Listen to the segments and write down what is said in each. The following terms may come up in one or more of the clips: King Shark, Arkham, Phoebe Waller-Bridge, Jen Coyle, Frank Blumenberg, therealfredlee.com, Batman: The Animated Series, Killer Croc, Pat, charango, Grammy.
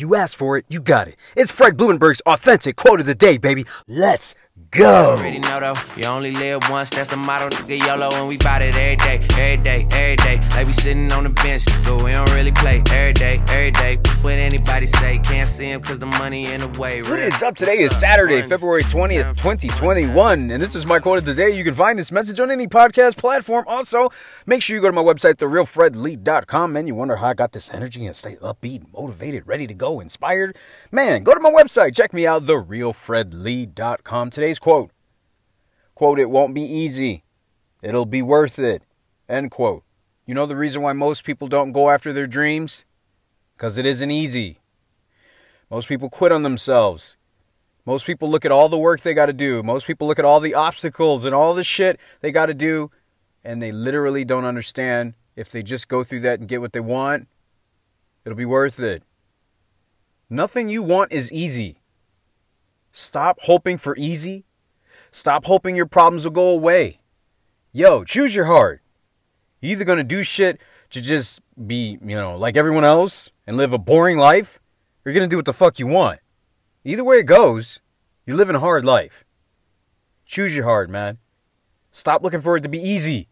You asked for it, you got it. It's Frank Blumenberg's authentic quote of the day, baby. Let's go. You already know though, you only live once, that's the motto, nigga, YOLO, and we bout it every day, every day, every day. Like we sitting on the bench, but we don't really play every day, every day. What anybody say, can't see him cause the money in the way. What is up? Today is Saturday, February 20th, 2021, and this is my quote of the day. You can find this message on any podcast platform. Also, make sure you go to my website, therealfredlee.com. Man, you wonder how I got this energy and stay upbeat, motivated, ready to go, inspired. Man, go to my website, check me out, therealfredlee.com. Today's quote, it won't be easy, it'll be worth it, end quote. You know the reason why most people don't go after their dreams? Because it isn't easy. Most people quit on themselves. Most people look at all the work they got to do. Most people look at all the obstacles and all the shit they got to do, and they literally don't understand if they just go through that and get what they want, it'll be worth it. Nothing you want is easy. Stop hoping for easy. Stop hoping your problems will go away. Yo, choose your heart. You're either going to do shit to just be, like everyone else and live a boring life, or you're going to do what the fuck you want. Either way it goes, you're living a hard life. Choose your heart, man. Stop looking for it to be easy.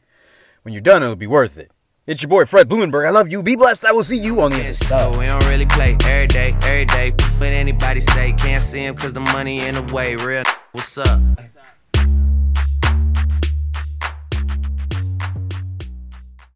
When you're done, it'll be worth it. It's your boy, Fred Blumenberg. I love you. Be blessed. I will see you on the other side. So we don't really play every day, every day. But anybody say, can't see him because the money in the way. Real, what's up?